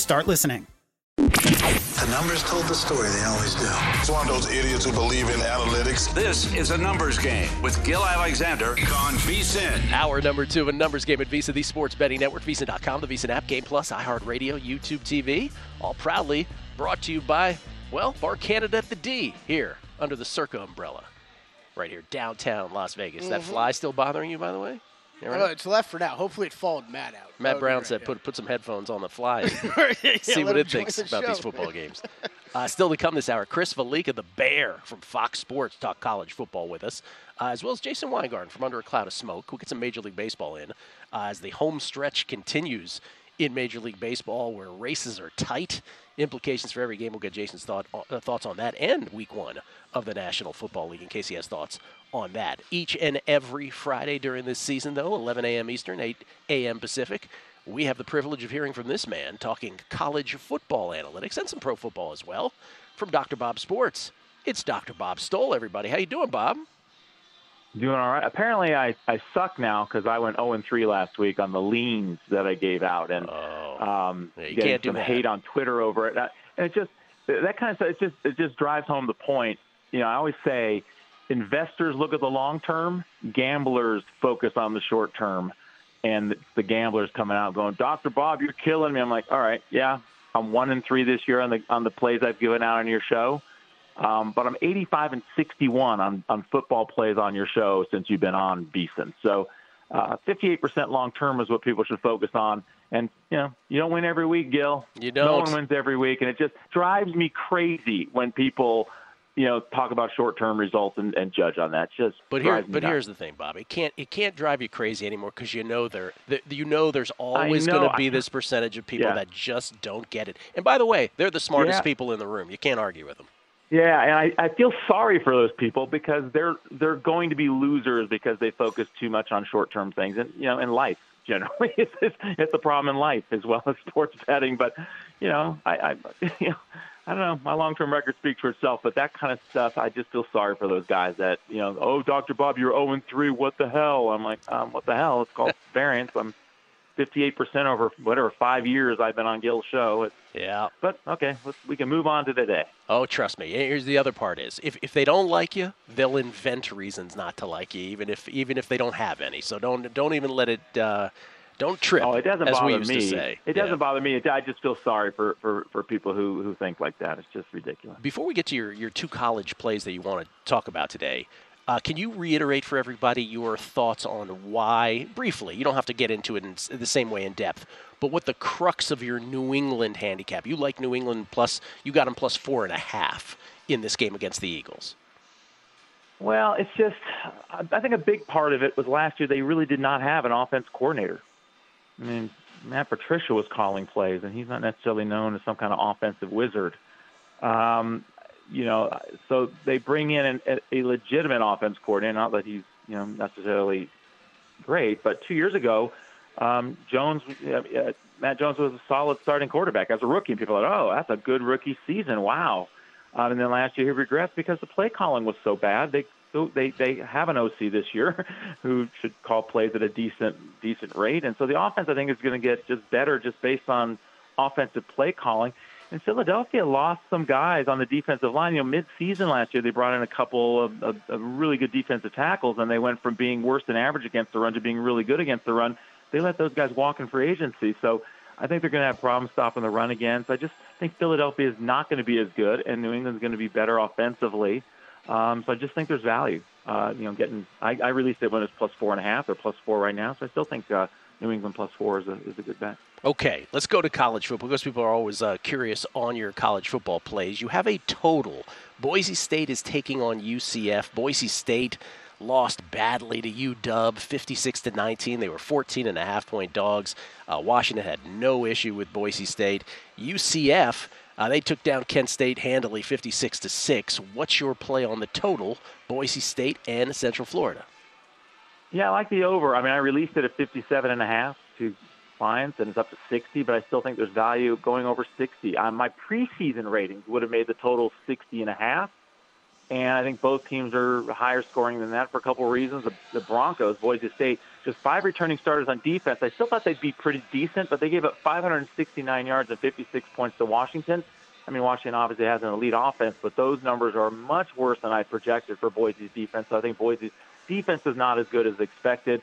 start listening. The numbers told the story, they always do. It's one of those idiots who believe in analytics. This is a numbers game with Gil Alexander on VSIN. Hour number two of a numbers game at Visa, the sports betting network, VSIN.com, the VSIN app, Game Plus, iHeartRadio, YouTube TV, all proudly brought to you by, well, Bar Canada at the D here under the Circa umbrella, right here, downtown Las Vegas. Mm-hmm. That fly still bothering you, by the way? Yeah, right? I know, it's left for now. Hopefully it followed Matt out. Matt Brown said put some headphones on the fly and see what it thinks about these football games. Still to come this hour, Chris Fallica, the Bear from Fox Sports, talk college football with us, as well as Jason Weingarten from Under a Cloud of Smoke. We'll get some Major League Baseball in as the home stretch continues in Major League Baseball where races are tight. Implications for every game. We'll get Jason's thoughts on that and week one of the National Football League in case he has thoughts on that. Each and every Friday during this season, though, 11 a.m. Eastern, 8 a.m. Pacific, we have the privilege of hearing from this man talking college football analytics and some pro football as well from Dr. Bob Sports. It's Dr. Bob Stoll, everybody. How you doing, Bob? Doing all right. Apparently, I suck now because I went 0-3 last week on the leans that I gave out, and you getting can't do some that. Hate on Twitter over it. And it just that kind of stuff. It just drives home the point. You know, I always say investors look at the long term, gamblers focus on the short term, and it's the gamblers coming out going, "Dr. Bob, you're killing me." I'm like, "All right, yeah, I'm 1-3 this year on the plays I've given out on your show." But I'm 85-61 on football plays on your show since you've been on VSiN. So 58% long-term is what people should focus on. And, you know, you don't win every week, Gil. You don't. No one wins every week. And it just drives me crazy when people, you know, talk about short-term results and judge on that. Just here's the thing, Bob. It can't drive you crazy anymore because you know there's always going to be this percentage of people that just don't get it. And, by the way, they're the smartest people in the room. You can't argue with them. Yeah, and I feel sorry for those people because they're going to be losers because they focus too much on short-term things. And, you know, in life, generally, it's a problem in life as well as sports betting. But, you know, I don't know. My long-term record speaks for itself. But that kind of stuff, I just feel sorry for those guys that, you know, oh, Dr. Bob, you're 0-3. What the hell? I'm like, what the hell? It's called variance. I'm 58% over whatever 5 years I've been on Gil's show. But okay, we can move on to today. Oh, trust me. Here's the other part: is if they don't like you, they'll invent reasons not to like you, even if they don't have any. So don't even let it. Don't trip. Oh, it doesn't bother me. It doesn't bother me. I just feel sorry for people who think like that. It's just ridiculous. Before we get to your two college plays that you want to talk about today. Can you reiterate for everybody your thoughts on why, briefly, you don't have to get into it in the same way in depth, but what the crux of your New England handicap? You like New England plus, you got them plus 4.5 in this game against the Eagles. Well, it's just, I think a big part of it was last year they really did not have an offense coordinator. I mean, Matt Patricia was calling plays, and he's not necessarily known as some kind of offensive wizard. You know, so they bring in a legitimate offense coordinator, not that he's, you know, necessarily great. But 2 years ago, Matt Jones was a solid starting quarterback as a rookie. And people are like, oh, that's a good rookie season. Wow. And then last year he regressed because the play calling was so bad. They have an OC this year who should call plays at a decent rate. And so the offense, I think, is going to get just better just based on offensive play calling. And Philadelphia lost some guys on the defensive line. You know, mid-season last year, they brought in a couple of really good defensive tackles, and they went from being worse than average against the run to being really good against the run. They let those guys walk in free agency. So I think they're going to have problems stopping the run again. So I just think Philadelphia is not going to be as good, and New England's going to be better offensively. So I just think there's value. I released it when it was +4.5 or +4 right now. So I still think New England +4 is a good bet. Okay, let's go to college football because people are always curious on your college football plays. You have a total. Boise State is taking on UCF. Boise State lost badly to UW, 56-19. They were 14.5-point dogs. Washington had no issue with Boise State. UCF, they took down Kent State handily, 56-6. What's your play on the total, Boise State and Central Florida? Yeah, I like the over. I mean, I released it at 57.5 to clients, and it's up to 60, but I still think there's value going over 60. My preseason ratings would have made the total 60.5. And I think both teams are higher scoring than that for a couple of reasons. The Broncos, Boise State, just 5 returning starters on defense. I still thought they'd be pretty decent, but they gave up 569 yards and 56 points to Washington. I mean, Washington obviously has an elite offense, but those numbers are much worse than I projected for Boise's defense. So I think Boise's defense is not as good as expected.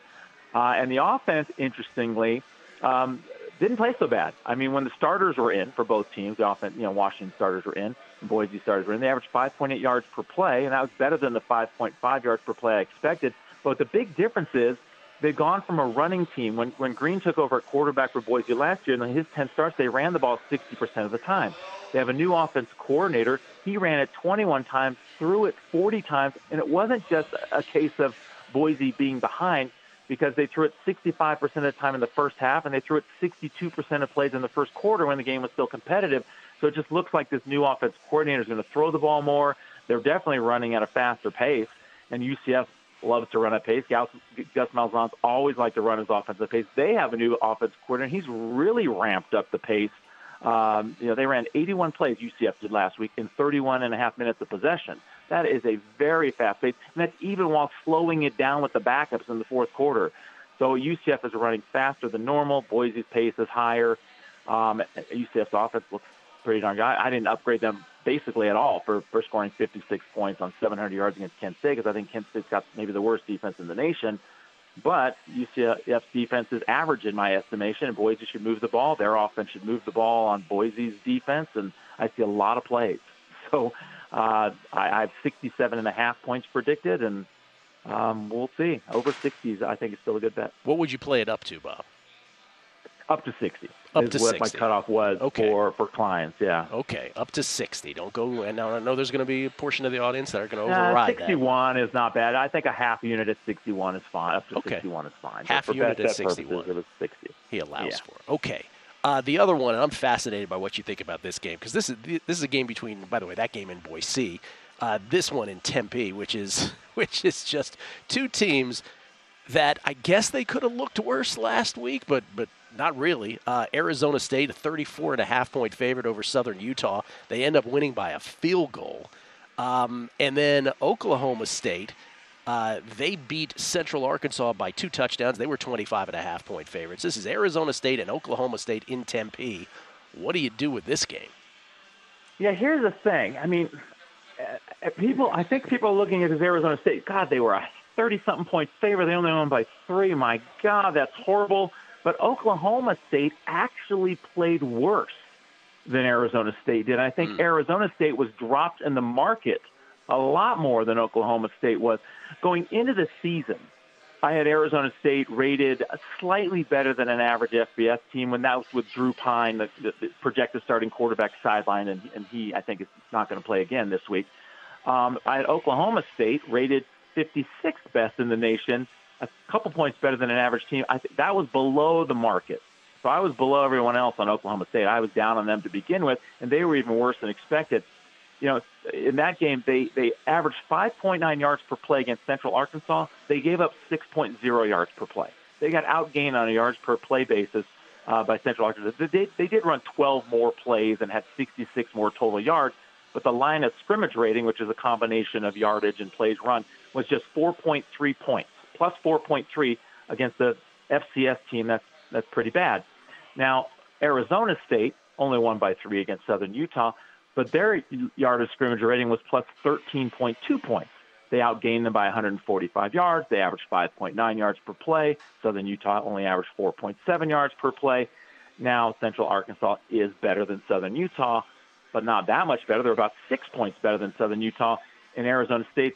And the offense, interestingly, didn't play so bad. I mean, when the starters were in for both teams, the offense, Washington starters were in, and Boise starters were in, they averaged 5.8 yards per play, and that was better than the 5.5 yards per play I expected. But the big difference is they've gone from a running team. When Green took over at quarterback for Boise last year, in his 10 starts, they ran the ball 60% of the time. They have a new offense coordinator. He ran it 21 times, threw it 40 times, and it wasn't just a case of Boise being behind, because they threw it 65% of the time in the first half, and they threw it 62% of plays in the first quarter when the game was still competitive. So it just looks like this new offensive coordinator is going to throw the ball more. They're definitely running at a faster pace, and UCF loves to run at pace. Gus Malzahn's always liked to run his offensive pace. They have a new offensive coordinator. He's really ramped up the pace. They ran 81 plays, UCF did last week, in 31.5 minutes of possession. That is a very fast pace, and that's even while slowing it down with the backups in the fourth quarter. So UCF is running faster than normal. Boise's pace is higher. UCF's offense looks pretty darn good. I didn't upgrade them basically at all for scoring 56 points on 700 yards against Kent State, because I think Kent State's got maybe the worst defense in the nation. But UCF's defense is average in my estimation, and Boise should move the ball. Their offense should move the ball on Boise's defense, and I see a lot of plays. So I have 67.5 points predicted, and we'll see. Over 60s, I think, is still a good bet. What would you play it up to, Bob? Up to 60. Up to 60. Is what my cutoff was for clients, yeah. Okay, up to 60. Don't go – and I know there's going to be a portion of the audience that are going to override 61 that. 61 is not bad. I think a half unit at 61 is fine. Up to 61 is fine. Half unit at 61. Purposes, it was 60. He allows for it. Okay. The other one, and I'm fascinated by what you think about this game, because this is a game between – by the way, that game in Boise, this one in Tempe, which is just two teams that I guess they could have looked worse last week, but not really. Arizona State, a 34.5-point favorite over Southern Utah. They end up winning by a field goal. And then Oklahoma State, they beat Central Arkansas by 2 touchdowns. They were 25.5-point favorites. This is Arizona State and Oklahoma State in Tempe. What do you do with this game? Yeah, here's the thing. I mean, people are looking at this Arizona State. God, they were a 30-something point favorite. They only won by 3. My God, that's horrible. But Oklahoma State actually played worse than Arizona State did. I think Arizona State was dropped in the market a lot more than Oklahoma State was. Going into the season, I had Arizona State rated slightly better than an average FBS team, when that was with Drew Pine, the projected starting quarterback, sidelined, and he, I think, is not going to play again this week. I had Oklahoma State rated 56th best in the nation, a couple points better than an average team. I think that was below the market. So I was below everyone else on Oklahoma State. I was down on them to begin with, and they were even worse than expected. In that game, they averaged 5.9 yards per play against Central Arkansas. They gave up 6.0 yards per play. They got outgained on a yards per play basis by Central Arkansas. They did run 12 more plays and had 66 more total yards, but the line of scrimmage rating, which is a combination of yardage and plays run, was just 4.3 points. Plus 4.3 against the FCS team, that's pretty bad. Now, Arizona State only won by 3 against Southern Utah, but their yard of scrimmage rating was plus 13.2 points. They outgained them by 145 yards. They averaged 5.9 yards per play. Southern Utah only averaged 4.7 yards per play. Now, Central Arkansas is better than Southern Utah, but not that much better. They're about 6 points better than Southern Utah, and Arizona State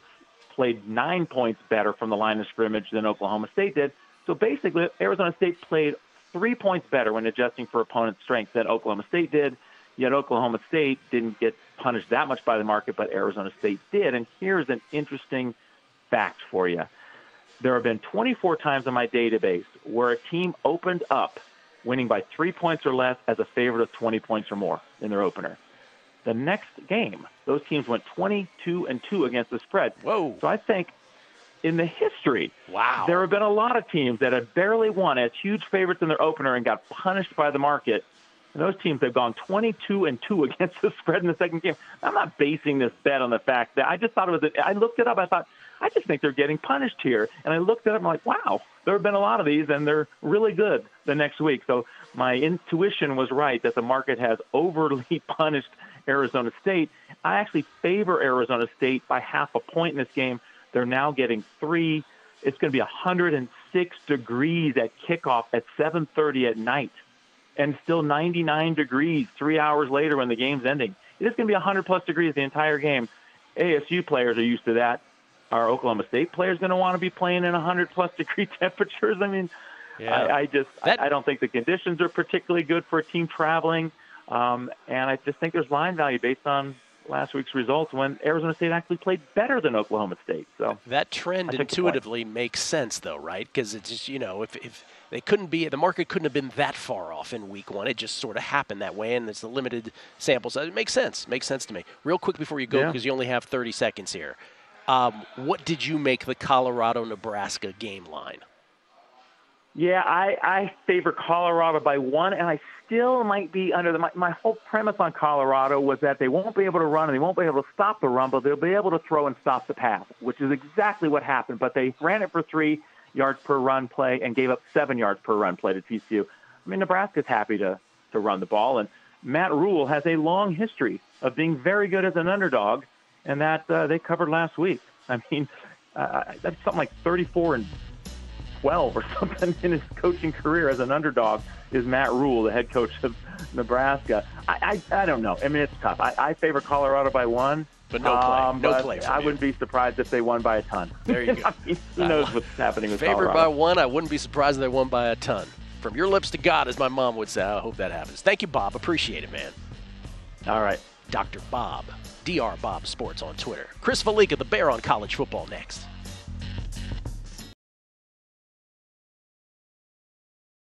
played 9 points better from the line of scrimmage than Oklahoma State did. So basically, Arizona State played 3 points better when adjusting for opponent's strength than Oklahoma State did, yet Oklahoma State didn't get punished that much by the market, but Arizona State did. And here's an interesting fact for you. There have been 24 times in my database where a team opened up winning by 3 points or less as a favorite of 20 points or more in their opener. The next game, those teams went 22-2 against the spread. Whoa. So I think in the history, there have been a lot of teams that have barely won as huge favorites in their opener and got punished by the market. And those teams have gone 22-2 against the spread in the second game. I'm not basing this bet on the fact that I just thought it was – I looked it up. I thought, I just think they're getting punished here. And I looked it up. I'm like, wow, there have been a lot of these, and they're really good the next week. So my intuition was right that the market has overly punished Arizona State. I actually favor Arizona State by 0.5 point in this game. They're now getting 3. It's going to be 106 degrees at kickoff at 7:30 at night, and still 99 degrees 3 hours later when the game's ending. It is going to be 100-plus degrees the entire game. ASU players are used to that. Are Oklahoma State players going to want to be playing in 100-plus degree temperatures? I mean, yeah. I don't think the conditions are particularly good for a team traveling. And I just think there's line value based on last week's results when Arizona State actually played better than Oklahoma State. So that trend intuitively makes sense, though, right? Because it's just, you know, if they couldn't be, the market couldn't have been that far off in week one. It just sort of happened that way, and it's a limited sample size. It makes sense. Makes sense to me. Real quick before you go, because you only have 30 seconds here. What did you make the Colorado-Nebraska game line? Yeah, I favor Colorado by 1, and I still might be under the – my whole premise on Colorado was that they won't be able to run and they won't be able to stop the run, but they'll be able to throw and stop the pass, which is exactly what happened. But they ran it for 3 yards per run play and gave up 7 yards per run play to TCU. I mean, Nebraska's happy to run the ball, and Matt Rhule has a long history of being very good as an underdog, and that they covered last week. I mean, that's something like 34-12 or something in his coaching career as an underdog is Matt Rhule, the head coach of Nebraska. I don't know. I mean, it's tough. I favor Colorado by 1. But no play. No play. I wouldn't be surprised if they won by a ton. There you go. I mean, who knows what's happening with Colorado. Favored by 1. I wouldn't be surprised if they won by a ton. From your lips to God, as my mom would say. I hope that happens. Thank you, Bob. Appreciate it, man. All right. Dr. Bob, Dr. Bob Sports on Twitter. Chris Fallica, the Bear, on college football next.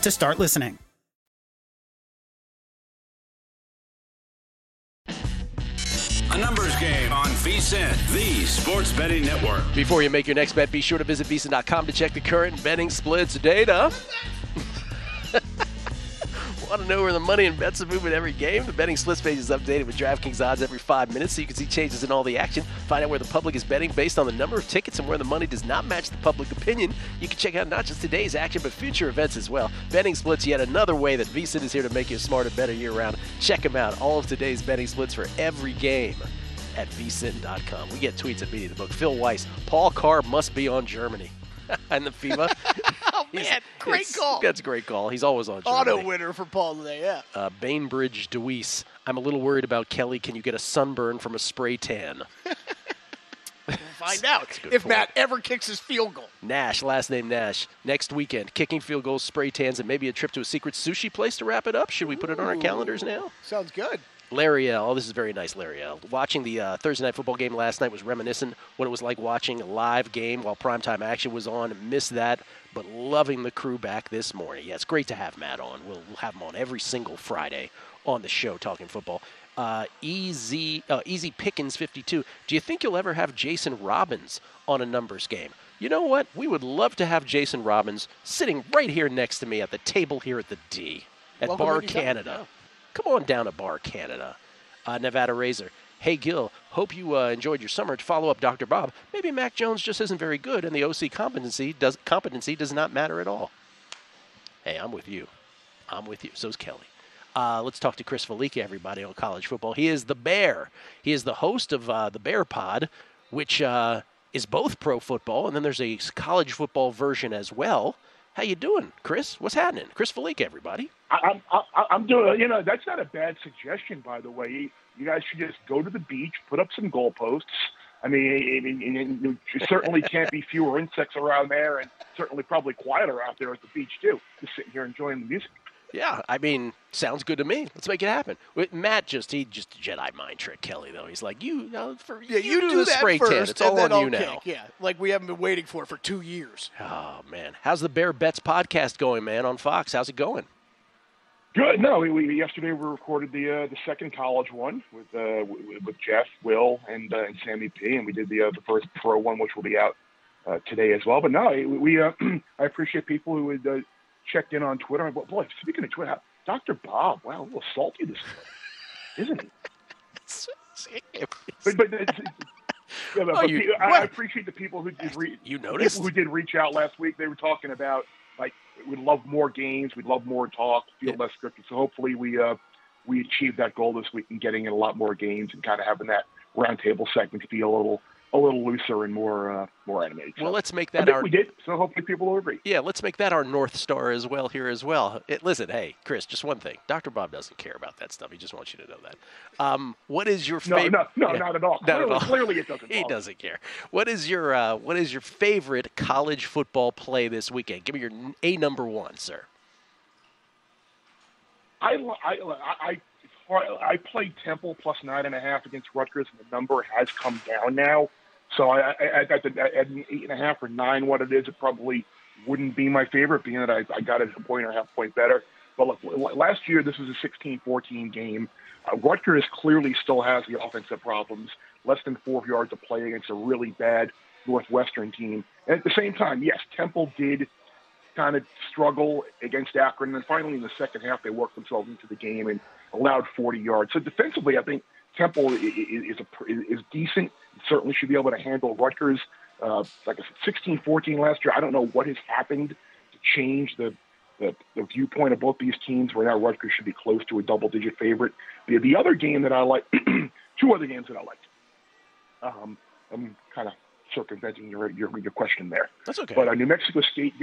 to start listening. A numbers game on VSIN, the sports betting network. Before you make your next bet, be sure to visit VSIN.com to check the current betting splits data. Want to know where the money and bets are moving every game? The betting splits page is updated with DraftKings odds every 5 minutes, so you can see changes in all the action. Find out where the public is betting based on the number of tickets and where the money does not match the public opinion. You can check out not just today's action, but future events as well. Betting splits, yet another way that VSIN is here to make you smarter, better year-round. Check them out. All of today's betting splits for every game at vsin.com. We get tweets at Media the Book. Phil Weiss, Paul Carr must be on Germany. And the FIBA. Oh, man. Great call. That's a great call. He's always on Germany. Auto winner for Paul today, yeah. Bainbridge Deweese. I'm a little worried about Kelly. Can you get a sunburn from a spray tan? We'll find out if Matt ever kicks his field goal. Nash, last name Nash, next weekend. Kicking field goals, spray tans, and maybe a trip to a secret sushi place to wrap it up. Should we put it on our calendars now? Sounds good. Larry L. Oh, this is very nice, Larry L. Watching the Thursday night football game last night was reminiscent what it was like watching a live game while primetime action was on. Missed that, but loving the crew back this morning. Yeah, it's great to have Matt on. We'll have him on every single Friday on the show talking football. Easy Pickens 52. Do you think you'll ever have Jason Robbins on a numbers game? You know what? We would love to have Jason Robbins sitting right here next to me at the table here at the D at Bar Canada. Come on down to Bar Canada. Nevada Razor. Hey, Gil, hope you enjoyed your summer. To follow up Dr. Bob, maybe Mac Jones just isn't very good, and the OC competency does not matter at all. Hey, I'm with you. I'm with you. So's Kelly. Let's talk to Chris Fallica, everybody, on college football. He is the Bear. He is the host of the Bear Pod, which is both pro football, and then there's a college football version as well. How you doing, Chris? What's happening? Chris Fallica, everybody. I'm doing, that's not a bad suggestion, by the way. You guys should just go to the beach, put up some goalposts. I mean, you certainly can't be fewer insects around there, and certainly probably quieter out there at the beach, too. Just sitting here enjoying the music. Yeah, I mean, sounds good to me. Let's make it happen. Matt just Jedi mind trick Kelly though. He's like, you do the spray tan. It's all on you now. Yeah, like we haven't been waiting for it for 2 years. Oh man, how's the Bear Bets podcast going, man? On Fox, how's it going? Good. No, yesterday we recorded the second college one with Jeff, Will, and Sammy P, and we did the first pro one, which will be out today as well. But no, we I appreciate people who would. Checked in on Twitter. Boy, speaking of Twitter, Dr. Bob, wow, a little salty this week, isn't he? I appreciate the people who did reach out last week. They were talking about, like, we'd love more games, we'd love more talk, less scripted. So hopefully we achieved that goal this week in getting in a lot more games and kind of having that roundtable segment to be a little looser and more animated. So. Well, let's make that we did, so hopefully people will agree. Yeah, let's make that our North Star as well here as well. Listen, hey, Chris, just one thing. Dr. Bob doesn't care about that stuff. He just wants you to know that. What is your favorite? No, not at all. Clearly it doesn't. He doesn't care. What is your favorite college football play this weekend? Give me your number one, sir. I played Temple plus 9.5 against Rutgers, and the number has come down now. So I got at an 8.5 or 9, what it is, it probably wouldn't be my favorite, being that I got it a point or a half point better. But look, last year this was a 16-14 game. Rutgers clearly still has the offensive problems, less than 4 yards of play against a really bad Northwestern team. And at the same time, yes, Temple did kind of struggle against Akron, and finally in the second half they worked themselves into the game and allowed 40 yards. So defensively, I think Temple is decent. Certainly should be able to handle Rutgers. Like I said, 16-14 last year. I don't know what has happened to change the viewpoint of both these teams where now Rutgers should be close to a double-digit favorite. The other game that I like, two other games that I liked. I'm kind of circumventing your question there. That's okay. But New Mexico State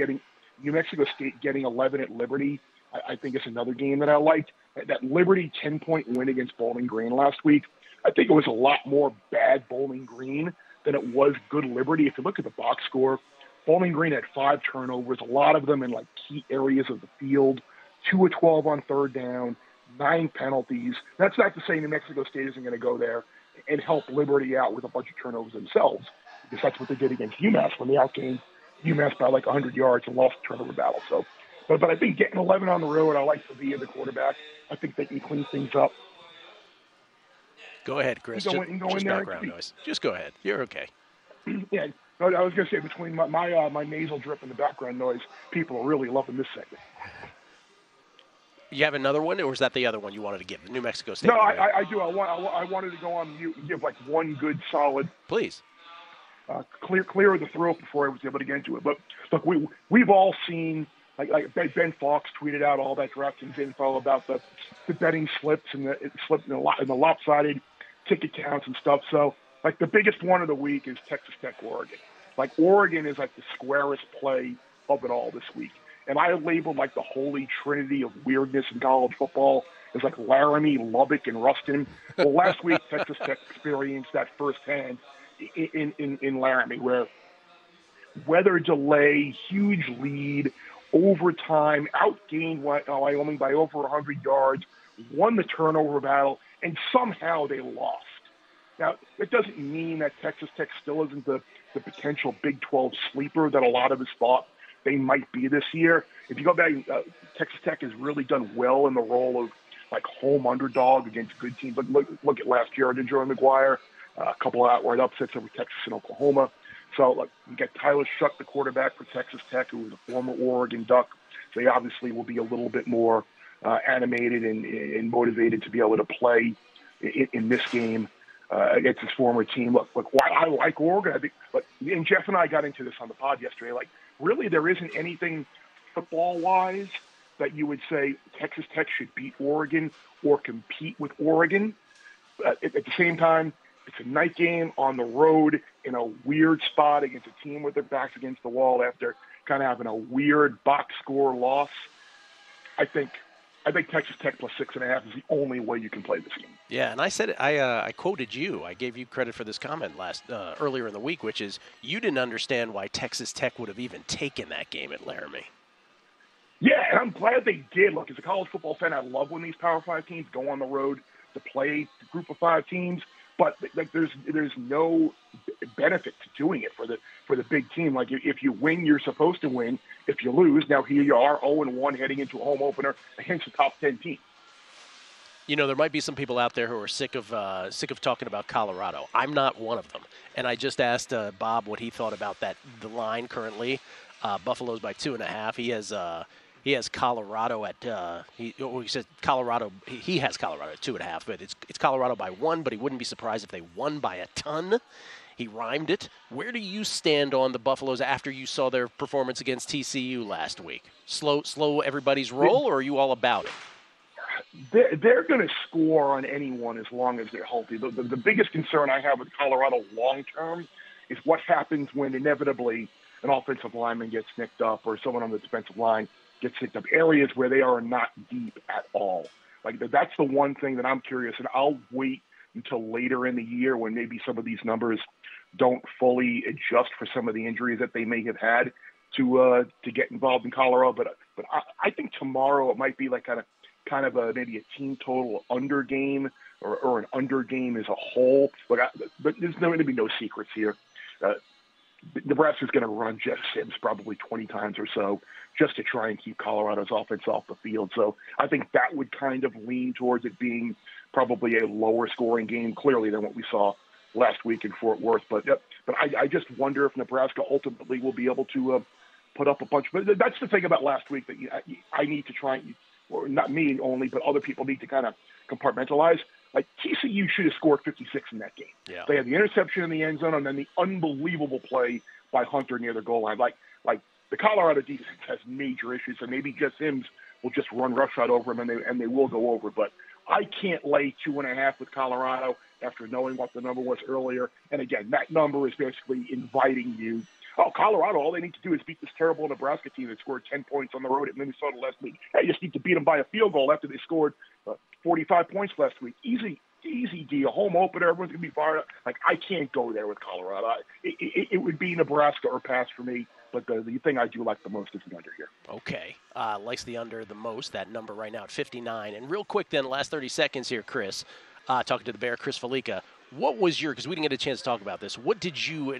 getting 11 at Liberty, I think it's another game that I liked. That Liberty 10-point win against Bowling Green last week, I think it was a lot more bad Bowling Green than it was good Liberty. If you look at the box score, Bowling Green had 5 turnovers, a lot of them in like key areas of the field, 2 of 12 on third down, 9 penalties. That's not to say New Mexico State isn't going to go there and help Liberty out with a bunch of turnovers themselves, because that's what they did against UMass when they outgained UMass by like 100 yards and lost the turnover battle. So. But I think getting 11 on the road, I like Visa, the quarterback. I think they can clean things up. Go ahead, Chris. Just background noise. Just go ahead. You're okay. Yeah, I was going to say between my nasal drip and the background noise, people are really loving this segment. You have another one, or was that the other one you wanted to give? The New Mexico State. No, I do. I wanted to go on mute and give like one good solid. Please. Clear the throat before I was able to get into it. But look, we've all seen. Like Ben Fox tweeted out all that DraftKings info about the betting slips and the lopsided ticket counts and stuff. So, like, the biggest one of the week is Texas Tech, Oregon. Like, Oregon is, like, the squarest play of it all this week. And I labeled, like, the holy trinity of weirdness in college football as, like, Laramie, Lubbock, and Ruston. Well, last week, Texas Tech experienced that firsthand in Laramie, where weather delay, huge lead, overtime, outgained Wyoming by over 100 yards, won the turnover battle, and somehow they lost. Now, it doesn't mean that Texas Tech still isn't the potential Big 12 sleeper that a lot of us thought they might be this year. If you go back, Texas Tech has really done well in the role of like home underdog against good teams. Look at last year under Joey McGuire, a couple of outright upsets over Texas and Oklahoma. So look, you got Tyler Shuck, the quarterback for Texas Tech, who was a former Oregon Duck. So they obviously will be a little bit more animated and motivated to be able to play in this game against his former team. Look, I like Oregon. I think, and Jeff and I got into this on the pod yesterday. Like, really, there isn't anything football-wise that you would say Texas Tech should beat Oregon or compete with Oregon. At the same time, it's a night game on the road in a weird spot against a team with their backs against the wall after kind of having a weird box score loss. I think Texas Tech plus 6.5 is the only way you can play this game. Yeah, and I said it. I quoted you. I gave you credit for this comment earlier in the week, which is you didn't understand why Texas Tech would have even taken that game at Laramie. Yeah, and I'm glad they did. Look, as a college football fan, I love when these Power 5 teams go on the road to play the group of five teams. But like, there's no benefit to doing it for the big team. Like, if you win, you're supposed to win. If you lose, now here you are, 0-1 heading into a home opener against a top 10 team. You know, there might be some people out there who are sick of talking about Colorado. I'm not one of them. And I just asked Bob what he thought about the line currently. Buffalo's by 2.5. He has Colorado at he said Colorado. He has Colorado at 2.5, but it's Colorado by 1. But he wouldn't be surprised if they won by a ton. He rhymed it. Where do you stand on the Buffaloes after you saw their performance against TCU last week? Slow everybody's roll, or are you all about it? They're going to score on anyone as long as they're healthy. The biggest concern I have with Colorado long term is what happens when inevitably an offensive lineman gets nicked up or someone on the defensive line gets nicked up, areas where they are not deep at all. Like, that's the one thing that I'm curious, and I'll wait until later in the year when maybe some of these numbers don't fully adjust for some of the injuries that they may have had to get involved in Colorado. But I think tomorrow it might be like kind of a maybe a team total under game or an under game as a whole. But there's going to be no secrets here. Nebraska's going to run Jeff Sims probably 20 times or so just to try and keep Colorado's offense off the field. So I think that would kind of lean towards it being probably a lower scoring game, clearly, than what we saw last week in Fort Worth. But I just wonder if Nebraska ultimately will be able to put up a bunch. But that's the thing about last week that I need to try, or not me only, but other people need to kind of compartmentalize. Like, TCU should have scored 56 in that game. Yeah. They had the interception in the end zone and then the unbelievable play by Hunter near the goal line. Like the Colorado defense has major issues, so maybe Jess Sims will just run roughshod over them, and they will go over. But I can't lay 2.5 with Colorado after knowing what the number was earlier. And, again, that number is basically inviting you. Oh, Colorado, all they need to do is beat this terrible Nebraska team that scored 10 points on the road at Minnesota last week. They just need to beat them by a field goal after they scored 45 points last week. Easy deal. Home opener. Everyone's going to be fired up. Like, I can't go there with Colorado. It would be Nebraska or pass for me, but the thing I do like the most is the under here. Okay. Likes the under the most, that number right now at 59. And real quick then, last 30 seconds here, Chris, talking to the Bear, Chris Fallica. What was your, because we didn't get a chance to talk about this, what did you,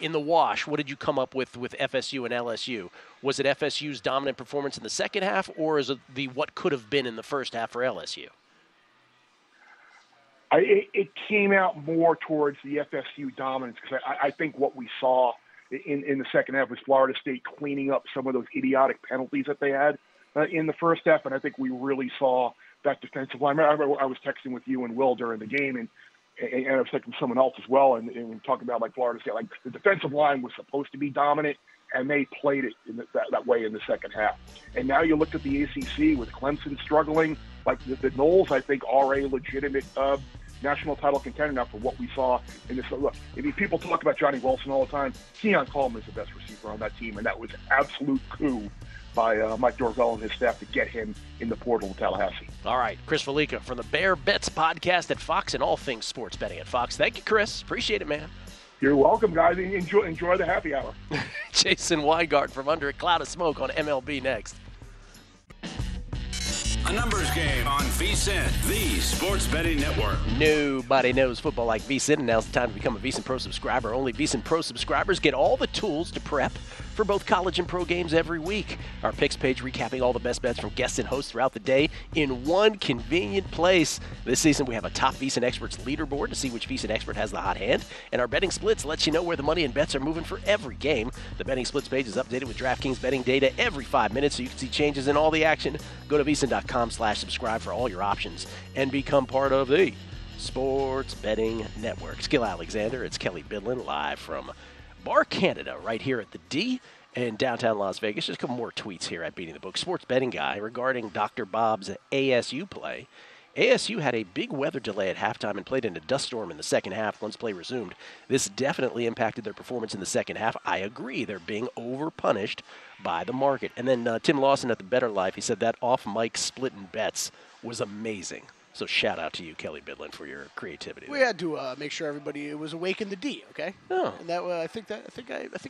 in the wash, what did you come up with FSU and LSU? Was it FSU's dominant performance in the second half, or is it the what could have been in the first half for LSU? It came out more towards the FSU dominance, because I think what we saw in the second half was Florida State cleaning up some of those idiotic penalties that they had in the first half, and I think we really saw that defensive line. I remember I was texting with you and Will during the game, and I was thinking someone else as well, and talking about like Florida State, like the defensive line was supposed to be dominant, and they played it that way in the second half. And now you look at the ACC with Clemson struggling, like the Noles, I think, are a legitimate national title contender now for what we saw in this. Look, I mean, people talk about Johnny Wilson all the time. Keon Coleman is the best receiver on that team, and that was an absolute coup by Mike Dorvell and his staff to get him in the portal in Tallahassee. All right, Chris Fallica from the Bear Bets podcast at Fox and all things sports betting at Fox. Thank you, Chris. Appreciate it, man. You're welcome, guys. Enjoy the happy hour. Jason Weingarten from Under a Cloud of Smoke on MLB Next. A numbers game on VSIN, the sports betting network. Nobody knows football like VSIN, and now's the time to become a VSIN Pro subscriber. Only VSIN Pro subscribers get all the tools to prep for both college and pro games every week. Our picks page recapping all the best bets from guests and hosts throughout the day in one convenient place. This season we have a top VSIN experts leaderboard to see which VSIN expert has the hot hand, and our betting splits lets you know where the money and bets are moving for every game. The betting splits page is updated with DraftKings betting data every 5 minutes, so you can see changes in all the action. Go to VSIN.com/subscribe for all your options and become part of the Sports Betting Network. It's Gil Alexander. It's Kelly Bidlin live from Bar Canada right here at the D in downtown Las Vegas. Just a couple more tweets here at Beating the Book. Sports Betting Guy regarding Dr. Bob's ASU play. ASU had a big weather delay at halftime and played in a dust storm in the second half once play resumed. This definitely impacted their performance in the second half. I agree. They're being overpunished by the market. And then Tim Lawson at The Better Life, he said that off-mic splitting bets was amazing. So shout out to you, Kelly Bidlin, for your creativity. We had to make sure everybody was awake in the D, okay? Oh. And that I think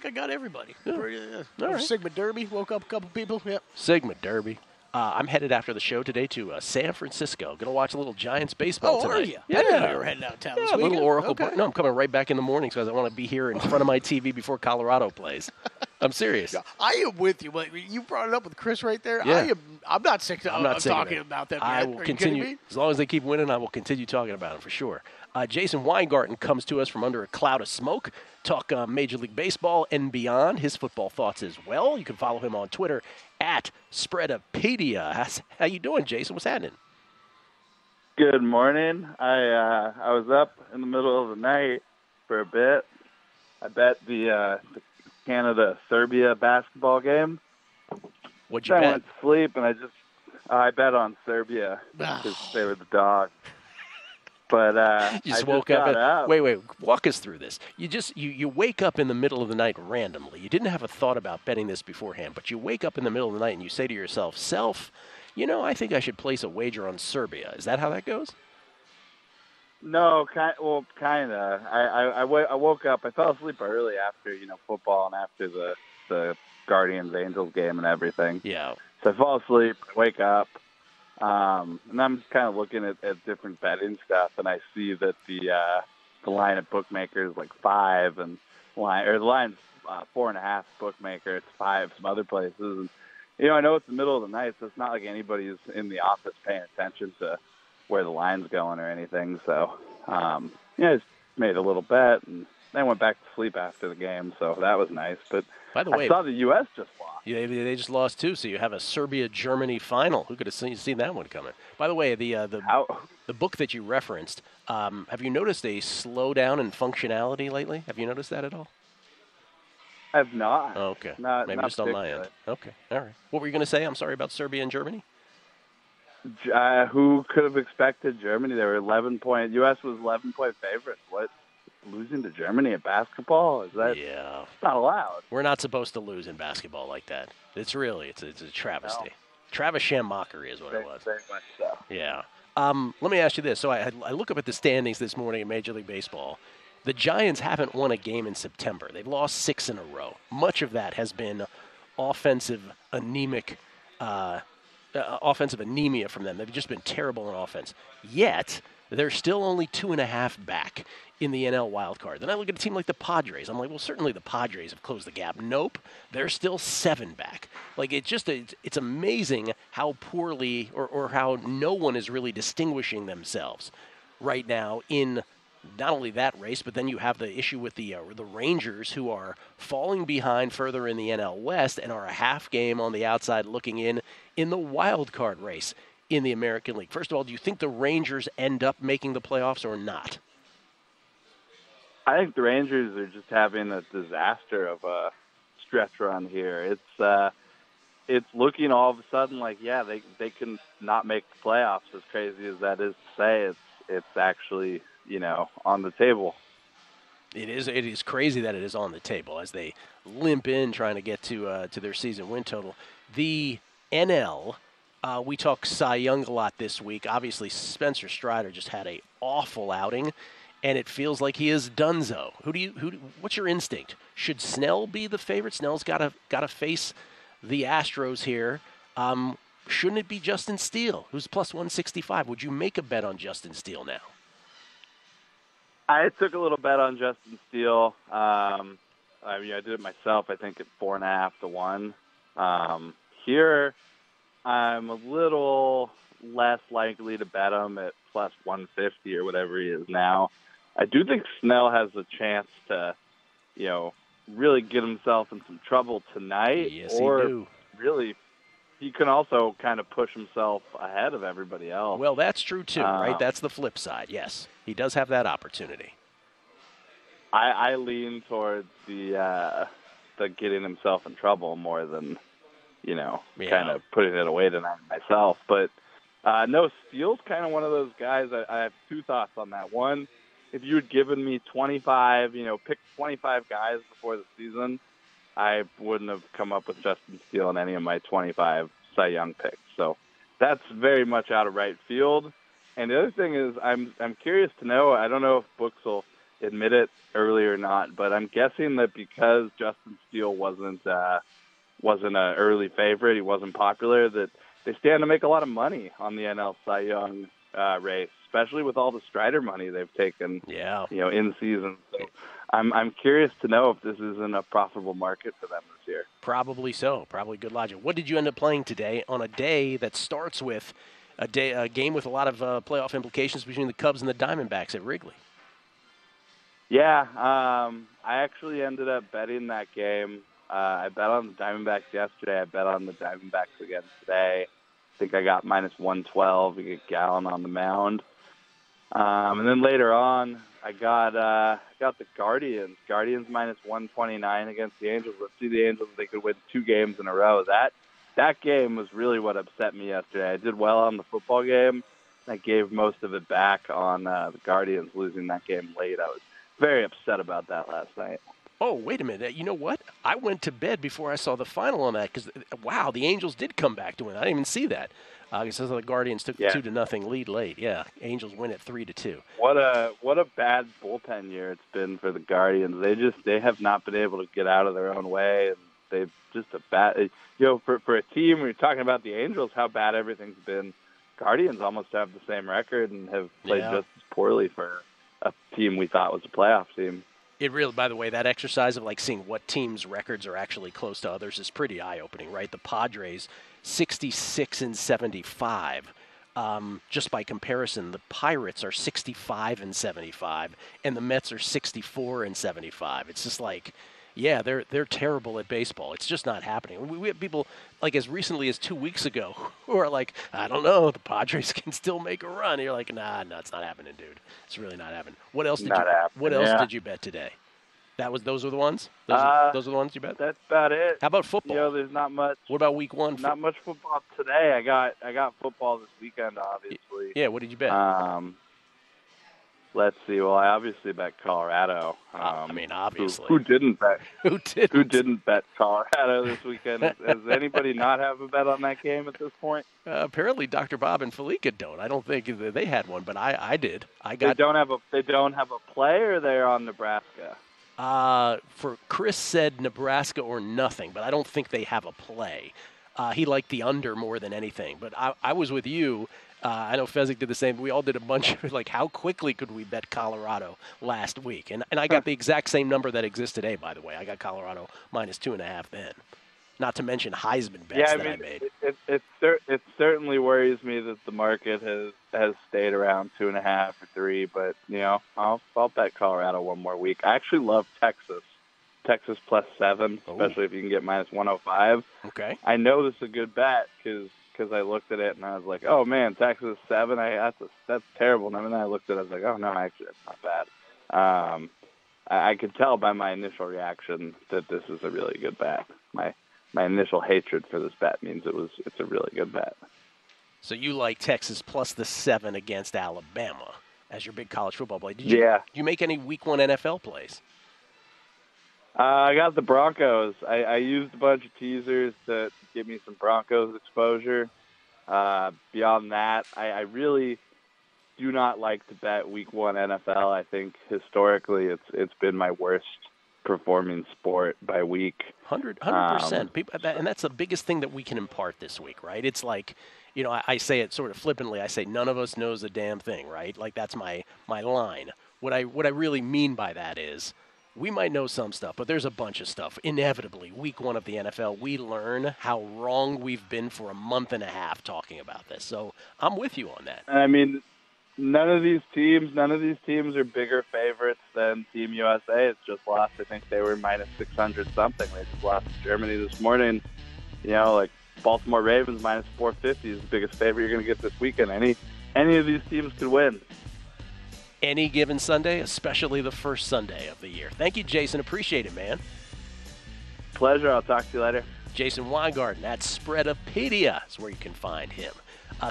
I got everybody. Yeah. All right. Sigma Derby, woke up a couple people. Yep. Sigma Derby. I'm headed after the show today to San Francisco. Going to watch a little Giants baseball tonight. Oh, are you? Yeah. I didn't know you were heading out of town this weekend. A little Oracle. Okay. No, I'm coming right back in the morning because I want to be here in front of my TV before Colorado plays. I'm serious. I am with you. But you brought it up with Chris right there. Yeah. I'm not sick of talking about that. I will continue. As long as they keep winning, I will continue talking about it for sure. Jason Weingarten comes to us from Under a Cloud of Smoke. Talk Major League Baseball and beyond. His football thoughts as well. You can follow him on Twitter at Spreadopedia. How you doing, Jason? What's happening? Good morning. I was up in the middle of the night for a bit. I bet the Canada-Serbia basketball game. What'd you bet? I went to sleep, and I bet on Serbia because they were the dogs. But you just woke up. Wait. Walk us through this. You wake up in the middle of the night randomly. You didn't have a thought about betting this beforehand, but you wake up in the middle of the night and you say to yourself, "Self, I think I should place a wager on Serbia." Is that how that goes? No, kind of. I woke up. I fell asleep early after football and after the Guardians Angels game and everything. Yeah. So I fall asleep. Wake up. And I'm just kind of looking at different betting stuff, and I see that the line at bookmakers is like 5, and the line's 4.5 bookmaker. It's 5 some other places. And, I know it's the middle of the night, so it's not like anybody's in the office paying attention to where the line's going or anything. So, I just made a little bet, and then went back to sleep after the game. So that was nice. But by the way, I saw the U.S. just lost. Yeah, they just lost too, so you have a Serbia-Germany final. Who could have seen that one coming? By the way, the book that you referenced, have you noticed a slowdown in functionality lately? Have you noticed that at all? I have not. Oh, okay. Maybe not just on my end. Okay, all right. What were you going to say? I'm sorry about Serbia and Germany? Who could have expected Germany? They were 11-point. U.S. was 11-point favorites. What? Losing to Germany at basketball? Is that not allowed? We're not supposed to lose in basketball like that. It's a travesty. No. Travis Shammacher is what it was. Very much so. Yeah. Let me ask you this. So I look up at the standings this morning in Major League Baseball. The Giants haven't won a game in September. They've lost 6 in a row. Much of that has been offensive anemia from them. They've just been terrible in offense. Yet they're still only 2.5 back in the NL wild card. Then I look at a team like the Padres. I'm like, well, certainly the Padres have closed the gap. Nope, they're still 7 back. Like, it's amazing how poorly or how no one is really distinguishing themselves right now in not only that race, but then you have the issue with the Rangers, who are falling behind further in the NL West and are a half game on the outside looking in the wild card race in the American League. First of all, do you think the Rangers end up making the playoffs or not? I think the Rangers are just having a disaster of a stretch run here. It's looking all of a sudden like, they can not make the playoffs. As crazy as that is to say, it's actually, on the table. It is crazy that it is on the table as they limp in trying to get to their season win total. The NL, we talk Cy Young a lot this week. Obviously, Spencer Strider just had an awful outing. and it feels like he is donezo. What's your instinct? Should Snell be the favorite? Snell's got to face the Astros here. Shouldn't it be Justin Steele, who's plus 165? Would you make a bet on Justin Steele now? I took a little bet on Justin Steele. I mean, I did it myself, I think, at 4.5 to 1. Here, I'm a little less likely to bet him at plus 150 or whatever he is now. I do think Snell has a chance to, you know, really get himself in some trouble tonight. Yes, or really, he can also kind of push himself ahead of everybody else. Well, that's true too, right? That's the flip side. Yes, he does have that opportunity. I lean towards the getting himself in trouble more than, you know, kind of putting it away tonight myself. But no, Steele's kind of one of those guys. I have two thoughts on that. One, if you had given me 25, you know, pick 25 guys before the season, I wouldn't have come up with Justin Steele in any of my 25 Cy Young picks. So that's very much out of right field. And the other thing is, I'm curious to know, I don't know if books will admit it early or not, but I'm guessing that because Justin Steele wasn't an early favorite, he wasn't popular, that they stand to make a lot of money on the NL Cy Young race, especially with all the Strider money they've taken, you know, in season. So I'm curious to know if this isn't a profitable market for them this year. Probably so. Probably good logic. What did you end up playing today on a day that starts with a game with a lot of playoff implications between the Cubs and the Diamondbacks at Wrigley? Yeah, I actually ended up betting that game. I bet on the Diamondbacks yesterday. I bet on the Diamondbacks again today. I think I got minus 112. You get Gallon on the mound. And then later on, I got the Guardians. Guardians minus 129 against the Angels. Let's see the Angels if they could win 2 games in a row. That game was really what upset me yesterday. I did well on the football game. I gave most of it back on the Guardians losing that game late. I was very upset about that last night. Oh, wait a minute. You know what? I went to bed before I saw the final on that because, wow, the Angels did come back to win. I didn't even see that. I guess the Guardians took the 2-0 lead late. Yeah, Angels win at 3-2. What a bad bullpen year it's been for the Guardians. They have not been able to get out of their own way. And they've just a bad. You know, for a team, we're talking about the Angels, how bad everything's been. Guardians almost have the same record and have played just as poorly for a team we thought was a playoff team. It really, by the way, that exercise of like seeing what teams' records are actually close to others is pretty eye-opening, right? The Padres, 66-75. Just by comparison, the Pirates are 65-75, and the Mets are 64-75. It's just like, yeah, they're terrible at baseball. It's just not happening. We have people like as recently as 2 weeks ago who are like, I don't know, the Padres can still make a run. And you're like, nah, it's not happening, dude. It's really not happening. What else did you bet today? Those were the ones. Those are the ones you bet. That's about it. How about football? You know, there's not much. What about week one? Not much football today. I got football this weekend, obviously. Yeah. What did you bet? Let's see. Well, I obviously bet Colorado. I mean, obviously. Who didn't bet? Who didn't bet Colorado this weekend? Does anybody not have a bet on that game at this point? Apparently, Dr. Bob and Fallica don't. I don't think they had one, but I did. They don't have a player there on Nebraska. For Chris said Nebraska or nothing, but I don't think they have a play. He liked the under more than anything, but I was with you. I know Fezzik did the same. We all did a bunch of, like, how quickly could we bet Colorado last week? And I got the exact same number that exists today, by the way. I got Colorado minus 2.5 then. Not to mention Heisman bets I made. It certainly worries me that the market has stayed around 2.5 or 3, but, you know, I'll bet Colorado one more week. I actually love Texas. Texas plus 7, especially if you can get minus 105. Okay. I know this is a good bet because I looked at it and I was like, oh man, Texas 7, that's terrible. And then I looked at it, I was like, oh no, actually, that's not bad. I could tell by my initial reaction that this is a really good bet. My initial hatred for this bet means it's a really good bet. So you like Texas plus the 7 against Alabama as your big college football play? Did you make any Week 1 NFL plays? I got the Broncos. I used a bunch of teasers to give me some Broncos exposure. Beyond that, I really do not like to bet week one NFL. I think historically it's been my worst performing sport by week. 100%. People, and that's the biggest thing that we can impart this week, right? It's like, you know, I say it sort of flippantly. I say none of us knows a damn thing, right? Like that's my line. What I really mean by that is we might know some stuff, but there's a bunch of stuff. Inevitably, week one of the NFL, we learn how wrong we've been for a month and a half talking about this. So I'm with you on that. I mean, none of these teams are bigger favorites than Team USA. It's just lost. I think they were minus 600 something. They just lost to Germany this morning. You know, like Baltimore Ravens minus 450 is the biggest favorite you're going to get this weekend. Any of these teams could win. Any given Sunday, especially the first Sunday of the year. Thank you, Jason. Appreciate it, man. Pleasure. I'll talk to you later. Jason Weingarten at Spreadopedia is where you can find him.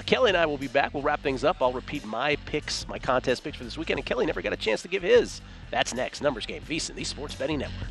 Kelly and I will be back. We'll wrap things up. I'll repeat my picks, my contest picks for this weekend, and Kelly never got a chance to give his. That's next. Numbers Game, VSiN, the Sports Betting Network.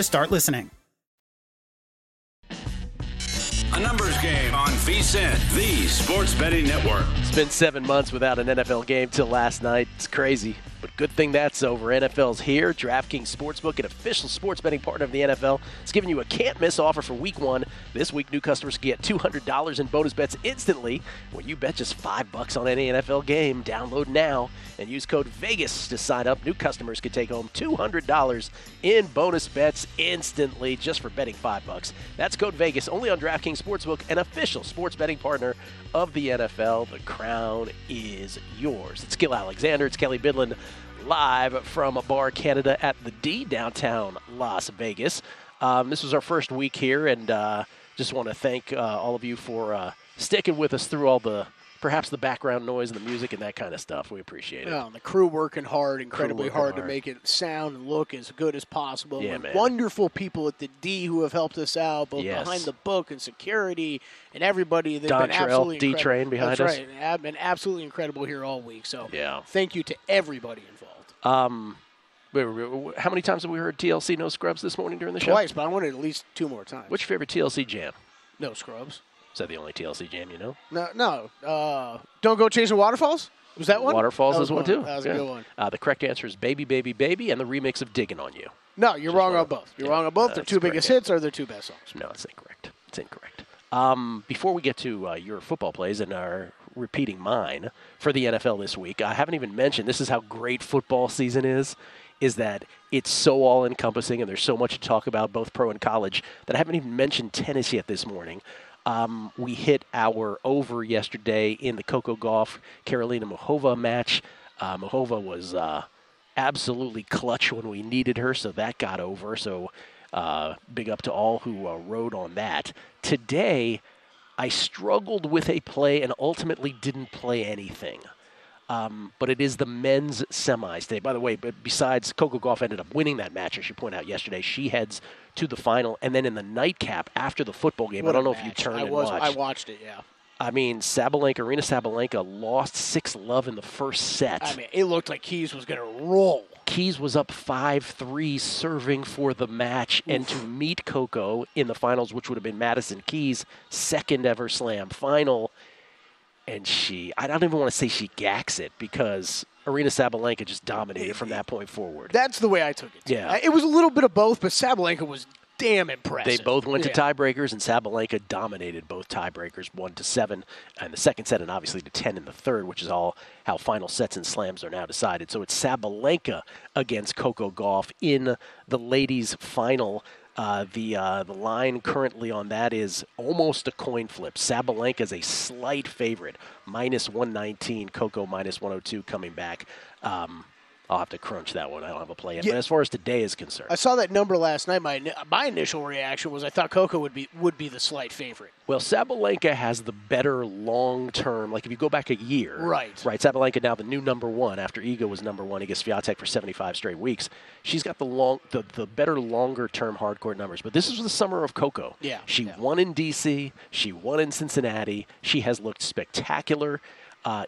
start listening. A Numbers Game on VSiN, the Sports Betting Network. It's been 7 months without an NFL game till last night. It's crazy, but good thing that's over. NFL's here. DraftKings Sportsbook, an official sports betting partner of the NFL, is giving you a can't-miss offer for Week 1. This week, new customers get $200 in bonus bets instantly when you bet just $5 on any NFL game. Download now and use code VEGAS to sign up. New customers can take home $200 in bonus bets instantly just for betting $5. That's code VEGAS, only on DraftKings Sportsbook, an official sports betting partner of the NFL. The crown is yours. It's Gil Alexander. It's Kelly Bidlin live from Bar Canada at the D, downtown Las Vegas. This was our first week here, and just want to thank all of you for sticking with us through all the perhaps the background noise and the music and that kind of stuff. We appreciate it. Yeah, and the crew working hard, incredibly hard to make it sound and look as good as possible. Yeah, man. Wonderful people at the D who have helped us out, both behind the book and security and everybody. They've been absolutely incredible. D-Train behind us. That's right. I've been absolutely incredible here all week. So thank you to everybody involved. How many times have we heard TLC No Scrubs this morning during the show? Twice, but I wanted at least two more times. What's your favorite TLC jam? No Scrubs. Is that the only TLC jam you know? No. Don't Go Chasing Waterfalls? Was that one? Waterfalls is one, too. That was a good one. The correct answer is Baby, Baby, Baby, and the remix of Digging on You. No, you're wrong on both. You're wrong on both. Their two biggest hits are their two best songs. No, it's incorrect. It's incorrect. Before we get to your football plays and our repeating mine for the NFL this week, I haven't even mentioned this is how great football season is that it's so all-encompassing and there's so much to talk about, both pro and college, that I haven't even mentioned tennis yet this morning. We hit our over yesterday in the Coco Gauff Carolina Muhova match. Muhova was absolutely clutch when we needed her, so that got over. So big up to all who rode on that. Today, I struggled with a play and ultimately didn't play anything. But it is the men's semis today. By the way, but besides Coco Gauff ended up winning that match, I should point out yesterday, she heads to the final. And then in the nightcap after the football game, I don't know if you turned and watched. I watched it, yeah. I mean, Arena Sabalenka lost 6-love in the first set. I mean, it looked like Keys was going to roll. Keys was up 5-3 serving for the match. Oof. And to meet Coco in the finals, which would have been Madison Keys' second ever slam final. And I don't even want to say she gacks it, because Arena Sabalenka just dominated from that point forward. That's the way I took it. Yeah. It was a little bit of both, but Sabalenka was damn impressive. They both went to tiebreakers, and Sabalenka dominated both tiebreakers, 1-7 in the second set, and obviously to 10 in the third, which is all how final sets and slams are now decided. So it's Sabalenka against Coco Gauff in the ladies' final. The line currently on that is almost a coin flip. Sabalenka is a slight favorite, -119. Coco -102 coming back. I'll have to crunch that one. I don't have a play in. But as far as today is concerned, I saw that number last night. My initial reaction was I thought Coco would be the slight favorite. Well, Sabalenka has the better long-term, like if you go back a year. Right. Sabalenka now the new number one after Iga was number one against Swiatek for 75 straight weeks. She's got the better longer-term hardcore numbers. But this is the summer of Coco. Yeah. She won in D.C. She won in Cincinnati. She has looked spectacular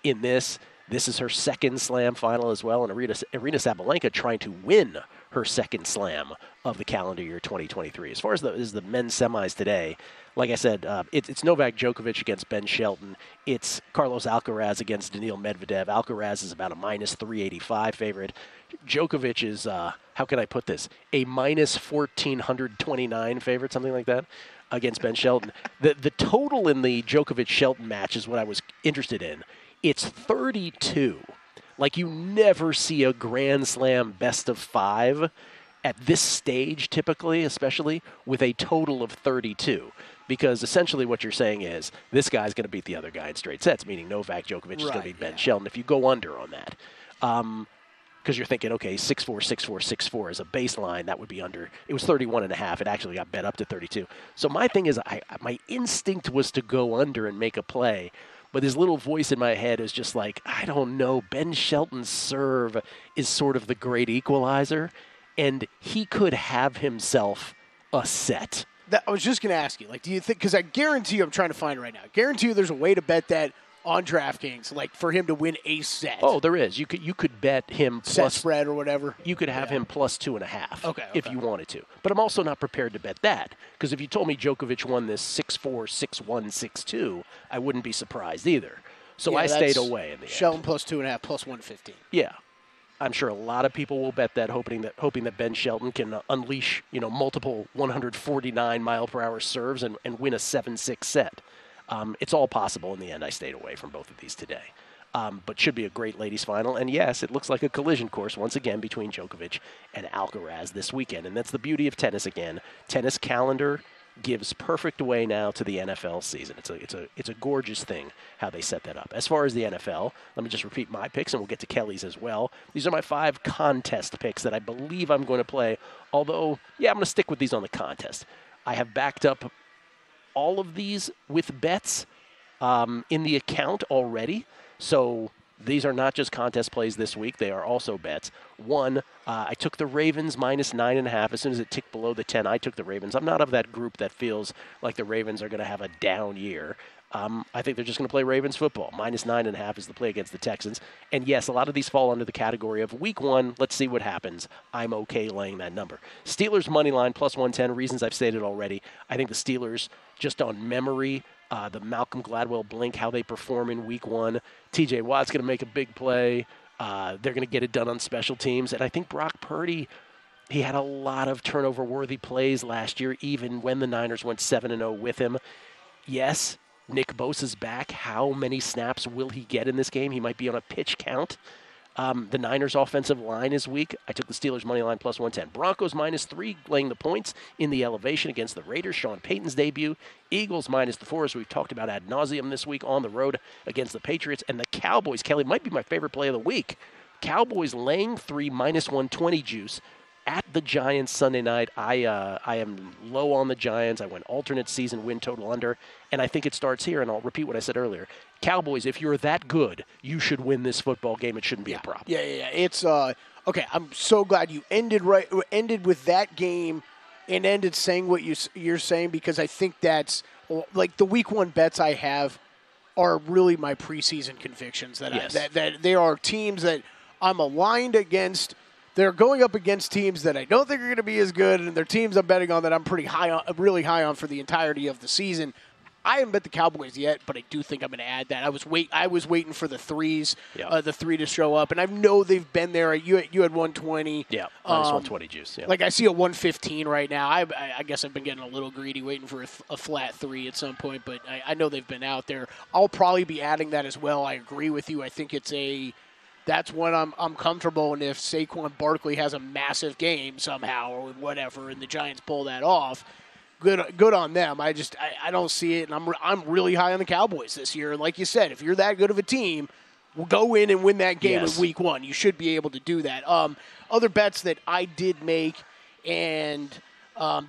in this. This is her second slam final as well, and Arena Sabalenka trying to win her second slam of the calendar year 2023. As far as the men's semis today, like I said, it's Novak Djokovic against Ben Shelton. It's Carlos Alcaraz against Daniil Medvedev. Alcaraz is about a -385 favorite. Djokovic is, how can I put this, a -1,429 favorite, something like that, against Ben Shelton. The total in the Djokovic-Shelton match is what I was interested in. It's 32. Like, you never see a Grand Slam best of five at this stage, typically, especially, with a total of 32. Because essentially what you're saying is, this guy's going to beat the other guy in straight sets, meaning Novak Djokovic is going to beat Ben Shelton. If you go under on that, because you're thinking, okay, 6-4, 6-4, 6-4 as a baseline, that would be under. It was 31.5. It actually got bet up to 32. So my thing is, my instinct was to go under and make a play. But this little voice in my head is just like, I don't know, Ben Shelton's serve is sort of the great equalizer, and he could have himself a set. I was just going to ask you, like, do you think, because I guarantee you, I'm trying to find it right now, I guarantee you there's a way to bet that on DraftKings, like for him to win a set. Oh, there is. You could bet him plus, set spread or whatever. You could have him plus 2.5 if you wanted to. But I'm also not prepared to bet that, because if you told me Djokovic won this 6-4, 6-1, 6-2, I wouldn't be surprised either. So I stayed away in the end. Shelton plus 2.5, plus 115. Yeah. I'm sure a lot of people will bet that, hoping that Ben Shelton can unleash, multiple 149-mile-per-hour serves and win a 7-6 set. It's all possible. In the end, I stayed away from both of these today. But should be a great ladies' final. And, yes, it looks like a collision course once again between Djokovic and Alcaraz this weekend. And that's the beauty of tennis again. Tennis calendar gives perfect way now to the NFL season. It's a gorgeous thing how they set that up. As far as the NFL, let me just repeat my picks, and we'll get to Kelly's as well. These are my 5 contest picks that I believe I'm going to play. Although, I'm going to stick with these on the contest. I have backed up all of these with bets in the account already. So these are not just contest plays this week. They are also bets. One, I took the Ravens -9.5. As soon as it ticked below the 10, I took the Ravens. I'm not of that group that feels like the Ravens are going to have a down year. I think they're just going to play Ravens football. -9.5 is the play against the Texans. And, yes, a lot of these fall under the category of week 1. Let's see what happens. I'm okay laying that number. Steelers money line +110. Reasons I've stated already. I think the Steelers, just on memory, the Malcolm Gladwell blink, how they perform in week 1. TJ Watt's going to make a big play. They're going to get it done on special teams. And I think Brock Purdy, he had a lot of turnover-worthy plays last year, even when the Niners went 7-0 with him. Yes, Nick Bosa's back. How many snaps will he get in this game? He might be on a pitch count. The Niners' offensive line is weak. I took the Steelers' money line +110. Broncos -3, laying the points in the elevation against the Raiders. Sean Payton's debut. Eagles -4, as we've talked about ad nauseum this week, on the road against the Patriots. And the Cowboys, Kelly, might be my favorite play of the week. Cowboys laying 3, -120 juice at the Giants Sunday night. I am low on the Giants. I went alternate season win total under, and I think it starts here, and I'll repeat what I said earlier. Cowboys, if you're that good, you should win this football game. It shouldn't be a problem. Yeah. It's okay, I'm so glad you ended with that game and ended saying what you're saying, because I think that's, like, the week 1 bets I have are really my preseason convictions that they are teams that I'm aligned against. They're going up against teams that I don't think are going to be as good, and they're teams I'm betting on that I'm really high on for the entirety of the season. I haven't bet the Cowboys yet, but I do think I'm going to add that. I was waiting for the threes, the three to show up, and I know they've been there. You had 120. Yeah, minus 120 juice. Yeah. Like I see a 115 right now. I guess I've been getting a little greedy, waiting for a flat three at some point, but I know they've been out there. I'll probably be adding that as well. I agree with you. I think it's that's when I'm comfortable, and if Saquon Barkley has a massive game somehow or whatever, and the Giants pull that off, good on them. I just I don't see it, and I'm really high on the Cowboys this year. And like you said, if you're that good of a team, we'll go in and win that game in Week One. You should be able to do that. Other bets that I did make, and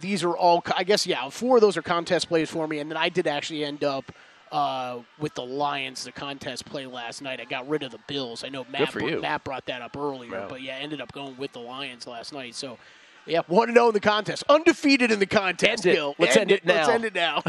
these are all I guess four of those are contest plays for me, and then I did actually end up. With the Lions, the contest play last night. I got rid of the Bills. I know Matt brought that up earlier, but ended up going with the Lions last night. So, 1-0 in the contest. Undefeated in the contest, Bill. Let's end it now.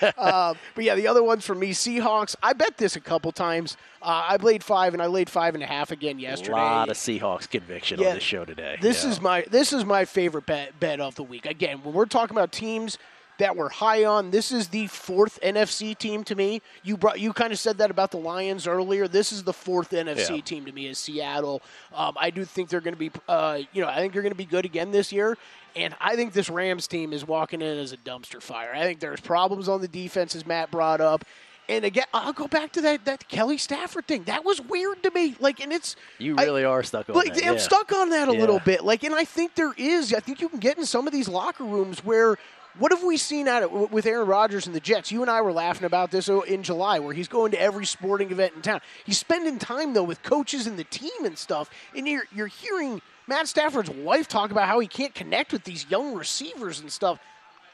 Yeah. The other ones for me, Seahawks. I bet this a couple times. I played 5, and I laid 5.5 again yesterday. A lot of Seahawks conviction on this show today. This is my favorite bet of the week. Again, when we're talking about teams that we're high on, this is the fourth NFC team to me. You kind of said that about the Lions earlier. This is the fourth NFC team to me is Seattle. I do think they're going to be, I think they're going to be good again this year. And I think this Rams team is walking in as a dumpster fire. I think there's problems on the defense, as Matt brought up. And again, I'll go back to that Kelly Stafford thing. That was weird to me. I'm stuck on that a little bit. And I think I think you can get in some of these locker rooms where. What have we seen with Aaron Rodgers and the Jets? You and I were laughing about this in July, where he's going to every sporting event in town. He's spending time, though, with coaches and the team and stuff, and you're hearing Matt Stafford's wife talk about how he can't connect with these young receivers and stuff.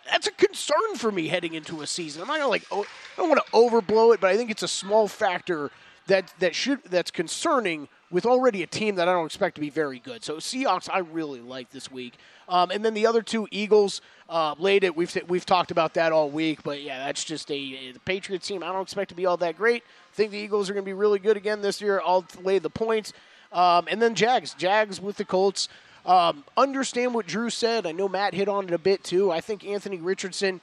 That's a concern for me heading into a season. I'm not going to I don't want to overblow it, but I think it's a small factor that's concerning with already a team that I don't expect to be very good. So Seahawks, I really like this week. And then the other two, Eagles, laid it. We've talked about that all week. But, that's just the Patriots team. I don't expect to be all that great. I think the Eagles are going to be really good again this year. I'll lay the points. And then Jags. Jags with the Colts. Understand what Drew said. I know Matt hit on it a bit, too. I think Anthony Richardson,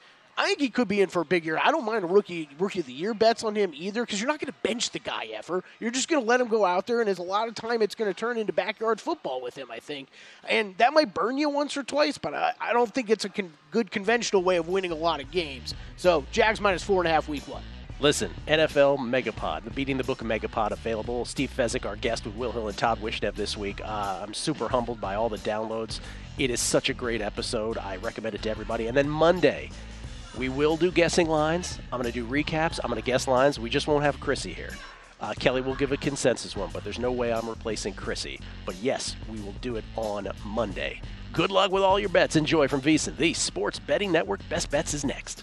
he could be in for a big year. I don't mind rookie of the year bets on him either, because you're not going to bench the guy ever. You're just going to let him go out there, and there's a lot of time it's going to turn into backyard football with him, I think. And that might burn you once or twice, but I don't think it's a good conventional way of winning a lot of games. So Jags minus 4.5 week 1. Listen, NFL Megapod, the Beating the Book Megapod available. Steve Fezzik, our guest with Will Hill and Todd Wishnev this week. I'm super humbled by all the downloads. It is such a great episode. I recommend it to everybody. And then Monday, we will do guessing lines. I'm going to do recaps. I'm going to guess lines. We just won't have Chrissy here. Kelly will give a consensus one, but there's no way I'm replacing Chrissy. But yes, we will do it on Monday. Good luck with all your bets. Enjoy from VSiN, the Sports Betting Network. Best Bets is next.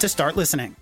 to start listening.